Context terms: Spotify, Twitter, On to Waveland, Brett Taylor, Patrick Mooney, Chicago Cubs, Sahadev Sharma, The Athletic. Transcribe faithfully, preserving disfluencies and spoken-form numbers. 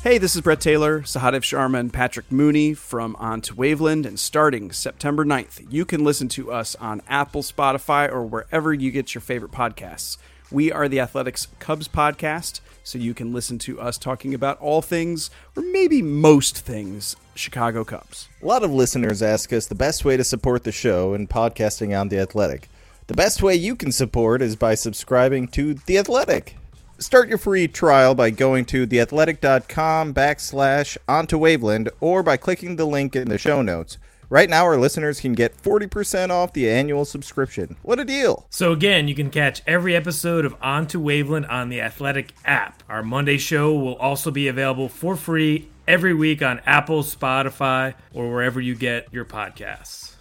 Hey, this is Brett Taylor, Sahadev Sharma, and Patrick Mooney from On to Waveland, and starting September ninth, you can listen to us on Apple, Spotify, or wherever you get your favorite podcasts. We are The Athletic's Cubs podcast, so you can listen to us talking about all things, or maybe most things, Chicago Cubs. A lot of listeners ask us the best way to support the show and podcasting on The Athletic. The best way you can support is by subscribing to The Athletic. Start your free trial by going to theathletic.com backslash onto Waveland or by clicking the link in the show notes. Right now, our listeners can get forty percent off the annual subscription. What a deal! So again, you can catch every episode of On to Waveland on the Athletic app. Our Monday show will also be available for free every week on Apple, Spotify, or wherever you get your podcasts.